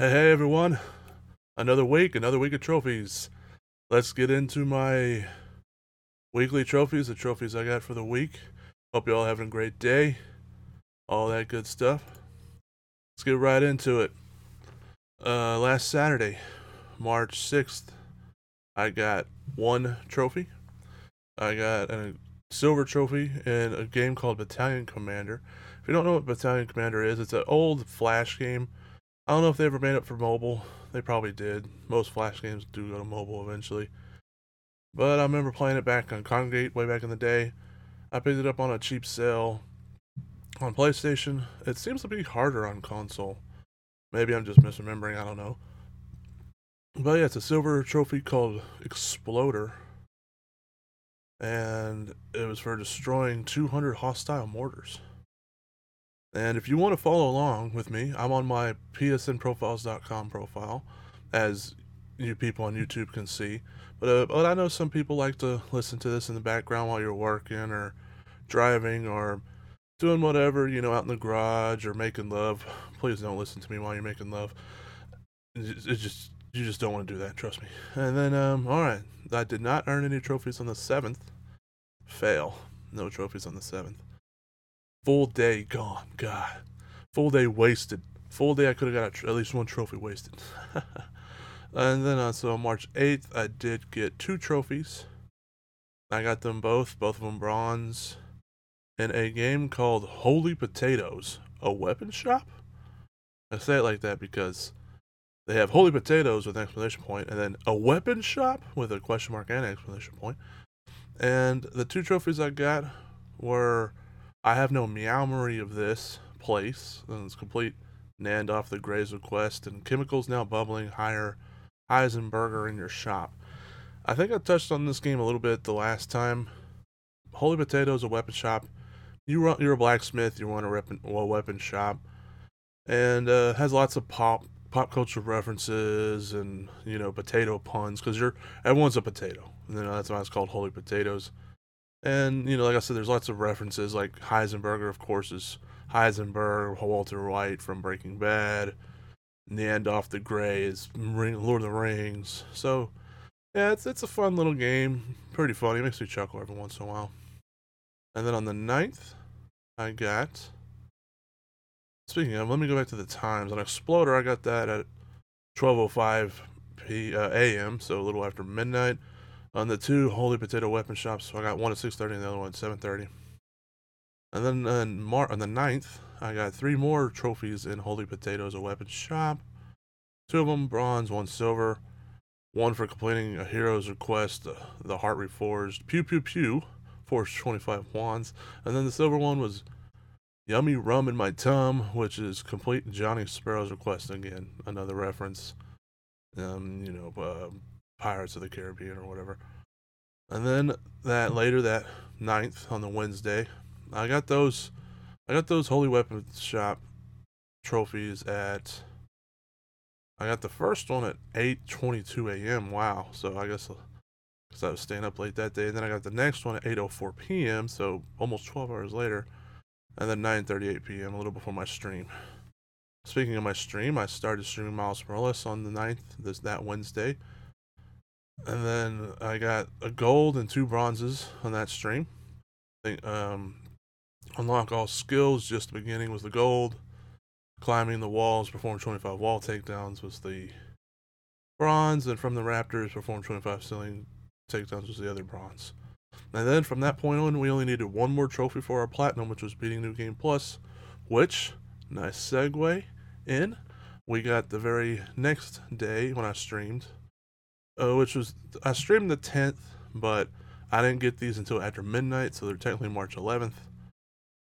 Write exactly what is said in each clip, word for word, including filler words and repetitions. Hey, hey everyone, another week, another week of trophies. Let's get into my weekly trophies, the trophies I got for the week. Hope you all having a great day, all that good stuff. Let's get right into it. Uh, last Saturday, March sixth, I got one trophy. I got a silver trophy in a game called Battalion Commander. If you don't know what Battalion Commander is, it's an old Flash game. I don't know if they ever made it for mobile. They probably did. Most Flash games do go to mobile eventually. But I remember playing it back on Kongregate way back in the day. I picked it up on a cheap sale on PlayStation. It seems to be harder on console. Maybe I'm just misremembering. I don't know. But yeah, it's a silver trophy called Exploder. And it was for destroying two hundred hostile mortars. And if you want to follow along with me, I'm on my P S N profiles dot com profile, as you people on YouTube can see. But, uh, but I know some people like to listen to this in the background while you're working or driving or doing whatever, you know, out in the garage or making love. Please don't listen to me while you're making love. It's just, you just don't want to do that, trust me. And then, um, all right, I did not earn any trophies on the seventh. Fail. No trophies on the seventh. Full day gone, God. Full day wasted. Full day I could have got a tr- at least one trophy wasted. And then uh, so on March eighth, I did get two trophies. I got them both, both of them bronze, in a game called Holy Potatoes! A Weapon Shop? I say it like that because they have Holy Potatoes with an exclamation point, and then A Weapon Shop with a question mark and an exclamation point. And the two trophies I got were... I have no meowery of this place, and it's complete Nand off the Gray's request, and chemicals now bubbling higher, Heisenberger in your shop. I think I touched on this game a little bit the last time. Holy Potatoes, a weapon shop. You run, you're a blacksmith, you run a, rep, a weapon shop, and uh, has lots of pop pop culture references and, you know, potato puns, because you're everyone's a potato, and you know, that's why it's called Holy Potatoes. And, you know, like I said, there's lots of references, like Heisenberger, of course, is Heisenberg, Walter White from Breaking Bad, Nandolph the Grey is Lord of the Rings. So, yeah, it's it's a fun little game. Pretty funny. It makes me chuckle every once in a while. And then on the ninth, I got... Speaking of, let me go back to the times. On Exploder, I got that at twelve oh five a.m., so a little after midnight. On the two Holy Potato Weapon Shops, so I got one at six thirty and the other one at seven thirty. And then on, Mar- on the ninth, I got three more trophies in Holy Potatoes, a Weapon Shop. Two of them bronze, one silver. One for completing a hero's request, uh, the Heart Reforged. Pew, pew, pew. Forged twenty-five wands. And then the silver one was Yummy Rum in My Tum, which is complete Johnny Sparrow's request. Again, another reference. Um, you know, uh... Pirates of the Caribbean or whatever. And then that later that ninth on the Wednesday, I got those I got those Holy Weapon Shop trophies at I got the first one at eight twenty-two a.m. Wow. So I guess because I was staying up late that day, and then I got the next one at eight oh four p.m. so almost twelve hours later, and then nine thirty-eight p.m. a little before my stream. Speaking of my stream, I started streaming Miles Morales on the ninth, this that Wednesday. And then I got a gold and two bronzes on that stream. I think, um, unlock all skills, just the beginning was the gold. Climbing the walls, perform twenty-five wall takedowns was the bronze. And from the raptors, perform twenty-five ceiling takedowns was the other bronze. And then from that point on, we only needed one more trophy for our platinum, which was beating New Game Plus. Which, nice segue in, we got the very next day when I streamed. Uh, which was, I streamed the tenth, but I didn't get these until after midnight, so they're technically March eleventh.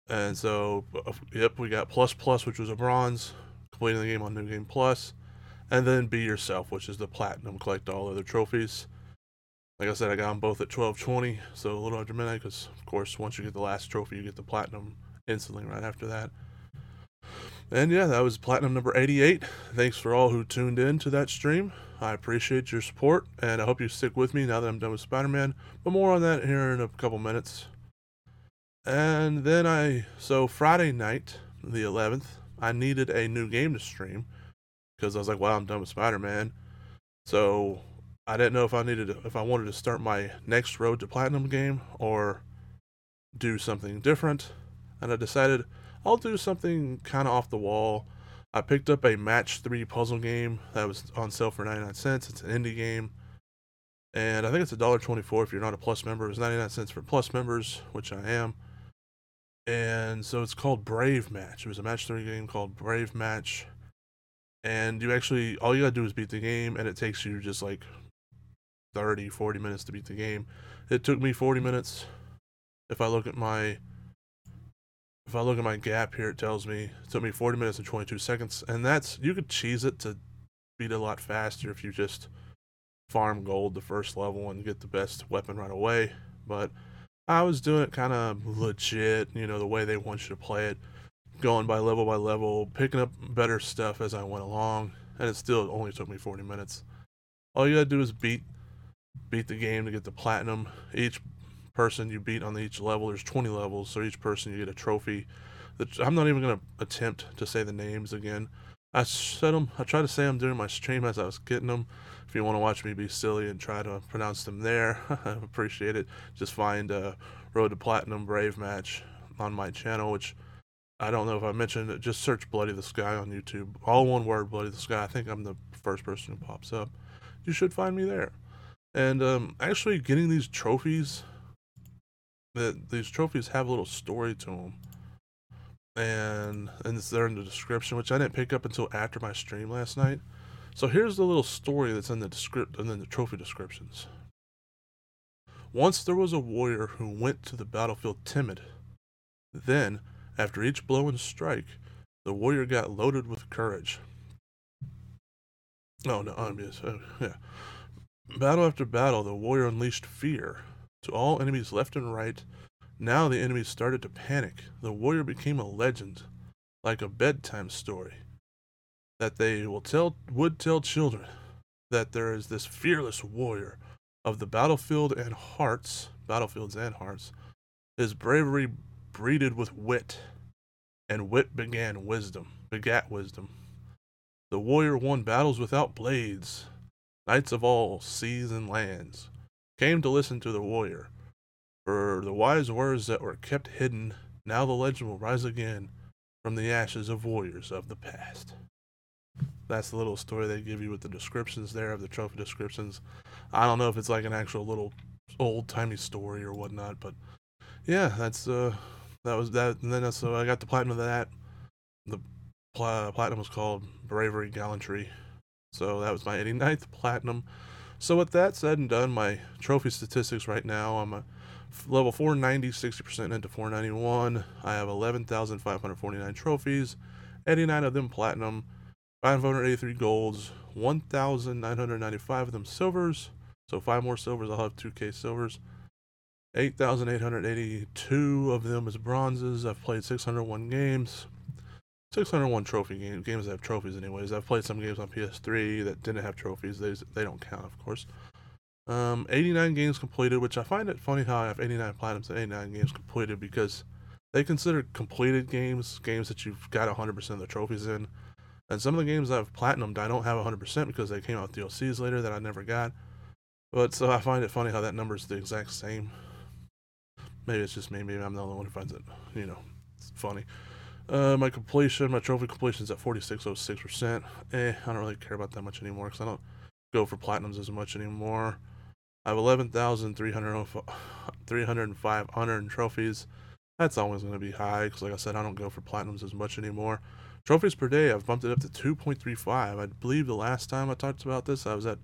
And so, yep, we got Plus Plus, which was a bronze, completing the game on New Game Plus, and then Be Yourself, which is the platinum, collect all other trophies. Like I said, I got them both at twelve twenty, so a little after midnight, because, of course, once you get the last trophy, you get the platinum instantly right after that. And yeah, that was platinum number eighty-eight. Thanks for all who tuned in to that stream. I appreciate your support, and I hope you stick with me now that I'm done with Spider-Man. But more on that here in a couple minutes. And then I, so Friday night, the eleventh, I needed a new game to stream. because I was like, wow, I'm done with Spider-Man. So I didn't know if I needed to, if I wanted to start my next Road to Platinum game or do something different. And I decided I'll do something kind of off the wall. I picked up a Match three puzzle game that was on sale for ninety-nine cents. It's an indie game. And I think it's one dollar and twenty-four cents if you're not a Plus member. It's ninety-nine cents for Plus members, which I am. And so it's called Brave Match. It was a Match three game called Brave Match. And you actually, all you gotta do is beat the game, and it takes you just like thirty, forty minutes to beat the game. It took me forty minutes. If I look at my, if I look at my gap here, it tells me it took me forty minutes and twenty-two seconds. And that's, you could cheese it to beat it a lot faster if you just farm gold the first level and get the best weapon right away. But I was doing it kind of legit, you know, the way they want you to play it, going by level by level, picking up better stuff as I went along, and it still only took me forty minutes. All you gotta do is beat beat the game to get the platinum. Each person you beat on each level, there's twenty levels, so each person you get a trophy. I'm not even gonna attempt to say the names again. I said them. I try to say them during my stream as I was getting them. If you want to watch me be silly and try to pronounce them there, I appreciate it. Just find uh, Road to Platinum Brave Match on my channel, which I don't know if I mentioned it. Just search Bloody the Sky on YouTube. All one word, Bloody the Sky. I think I'm the first person who pops up. You should find me there. And um, actually getting these trophies, that these trophies have a little story to them. And, and it's there in the description, which I didn't pick up until after my stream last night. So here's the little story that's in the descript- and then the trophy descriptions. Once there was a warrior who went to the battlefield timid. Then, after each blow and strike, the warrior got loaded with courage. Oh no, I'm just, uh, yeah. Battle after battle, the warrior unleashed fear to all enemies left and right. Now the enemies started to panic. The warrior became a legend, like a bedtime story that they will tell, would tell children, that there is this fearless warrior of the battlefield and hearts, battlefields and hearts. His bravery breeded with wit, and wit began wisdom, begat wisdom. The warrior won battles without blades. Knights of all seas and lands came to listen to the warrior, for the wise words that were kept hidden. Now the legend will rise again from the ashes of warriors of the past. That's the little story they give you with the descriptions there, of the trophy descriptions. I don't know if it's like an actual little old-timey story or whatnot, but yeah, that's uh, that was that. And then so uh, I got the platinum of that. The pl- platinum was called Bravery Gallantry, so that was my eighty-ninth platinum. So with that said and done, my trophy statistics right now: I'm a level four ninety, sixty percent into four ninety-one. I have eleven thousand five hundred forty-nine trophies, eighty-nine of them platinum, five hundred eighty-three golds, one thousand nine hundred ninety-five of them silvers. So five more silvers, I'll have two K silvers. eight thousand eight hundred eighty-two of them is bronzes. I've played six hundred one games. six hundred one trophy games, games that have trophies anyways. I've played some games on P S three that didn't have trophies. They, they don't count, of course. Um, eighty-nine games completed, which I find it funny how I have eighty-nine platinums and eighty-nine games completed, because they consider completed games, games that you've got one hundred percent of the trophies in. And some of the games I've platinumed, I don't have one hundred percent because they came out with D L Cs later that I never got. But so I find it funny how that number is the exact same. Maybe it's just me. Maybe I'm the only one who finds it, you know, it's funny. Uh, my completion, my trophy completion is at forty-six point oh six percent. Eh, I don't really care about that much anymore because I don't go for platinums as much anymore. I have eleven thousand three hundred five unearned trophies. That's always going to be high because, like I said, I don't go for platinums as much anymore. Trophies per day, I've bumped it up to two point three five. I believe the last time I talked about this, I was at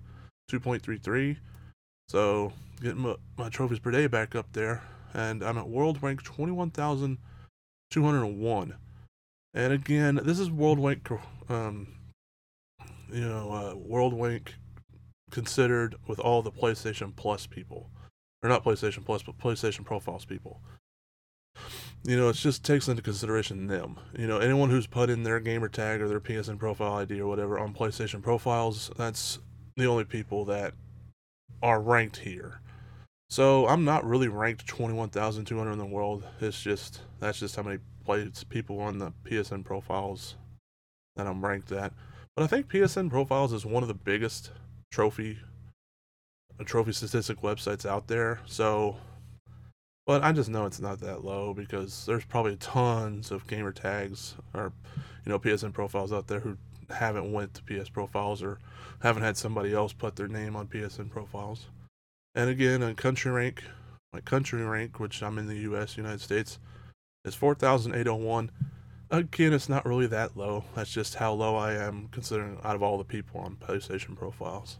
two point three three. So, getting my, my trophies per day back up there. And I'm at world rank twenty-one thousand two hundred one. And again, this is world rank, um, you know, uh, world rank considered with all the PlayStation Plus people. Or not PlayStation Plus, but PlayStation Profiles people. You know, it just takes into consideration them. You know, anyone who's put in their gamer tag or their P S N profile I D or whatever on PlayStation Profiles, that's the only people that are ranked here. So I'm not really ranked twenty-one thousand two hundred in the world. It's just, that's just how many plays people on the P S N profiles that I'm ranked at. But I think P S N Profiles is one of the biggest trophy a trophy statistic websites out there. So, but I just know it's not that low because there's probably tons of gamer tags or, you know, P S N Profiles out there who haven't went to P S Profiles or haven't had somebody else put their name on P S N Profiles. And again, on country rank, my country rank, which I'm in the U S, United States, is four thousand eight hundred one. Again, it's not really that low. That's just how low I am considering out of all the people on PlayStation Profiles.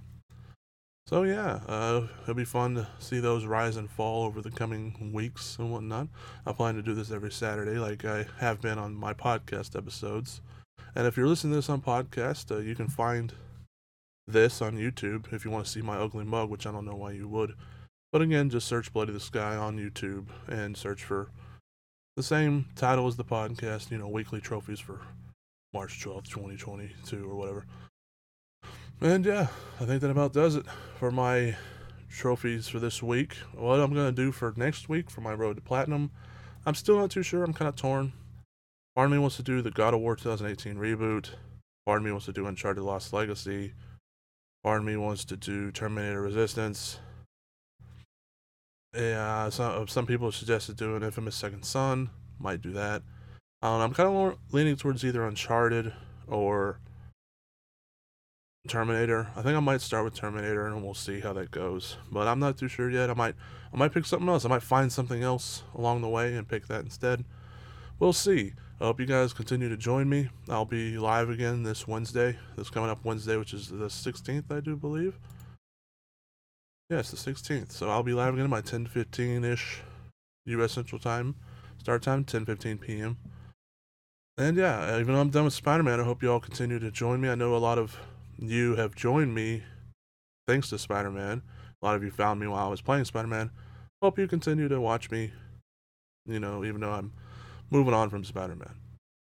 So yeah, uh, it'll be fun to see those rise and fall over the coming weeks and whatnot. I plan to do this every Saturday like I have been on my podcast episodes. And if you're listening to this on podcast, uh, you can find this on YouTube if you want to see my ugly mug, which I don't know why you would. But again, just search Bloody the Sky on YouTube and search for the same title as the podcast, you know, Weekly Trophies for March twelfth, twenty twenty-two or whatever. And yeah, I think that about does it for my trophies for this week. What I'm going to do for next week for my Road to Platinum, I'm still not too sure. I'm kind of torn. Part of me wants to do the God of War twenty eighteen reboot. Part of me wants to do Uncharted Lost Legacy. Part of me wants to do Terminator Resistance. Yeah, some, some people suggested doing Infamous Second Son. Might do that. Um, I'm kind of leaning towards either Uncharted or Terminator. I think I might start with Terminator and we'll see how that goes. But I'm not too sure yet. I might I might pick something else. I might find something else along the way and pick that instead. We'll see. I hope you guys continue to join me. I'll be live again this Wednesday. This coming up Wednesday, which is the sixteenth, I do believe. Yes, yeah, the sixteenth. So I'll be live again at my ten fifteen-ish U S Central Time. Start time, ten fifteen p.m. And yeah, even though I'm done with Spider-Man, I hope you all continue to join me. I know a lot of you have joined me thanks to Spider-Man. A lot of you found me while I was playing Spider-Man. Hope you continue to watch me, you know, even though I'm moving on from Spider-Man.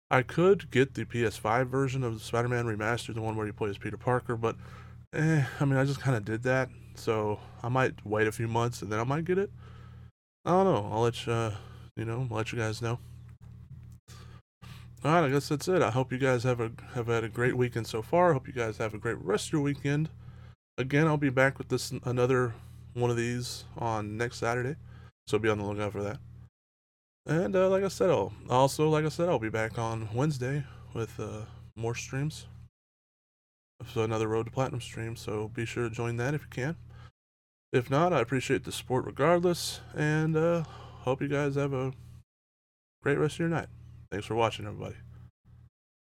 I could get the P S five version of Spider-Man Remastered, the one where he plays Peter Parker, but eh, I mean, I just kind of did that, so I might wait a few months and then I might get it. I don't know. I'll let you, uh, you know, let you guys know. Alright, I guess that's it. I hope you guys have a have had a great weekend so far. I hope you guys have a great rest of your weekend. Again, I'll be back with this another one of these on next Saturday, so be on the lookout for that. And uh, like I said, I'll, also, like I said, I'll be back on Wednesday with uh, more streams. So another Road to Platinum stream, so be sure to join that if you can. If not, I appreciate the support regardless, and uh, hope you guys have a great rest of your night. Thanks for watching, everybody.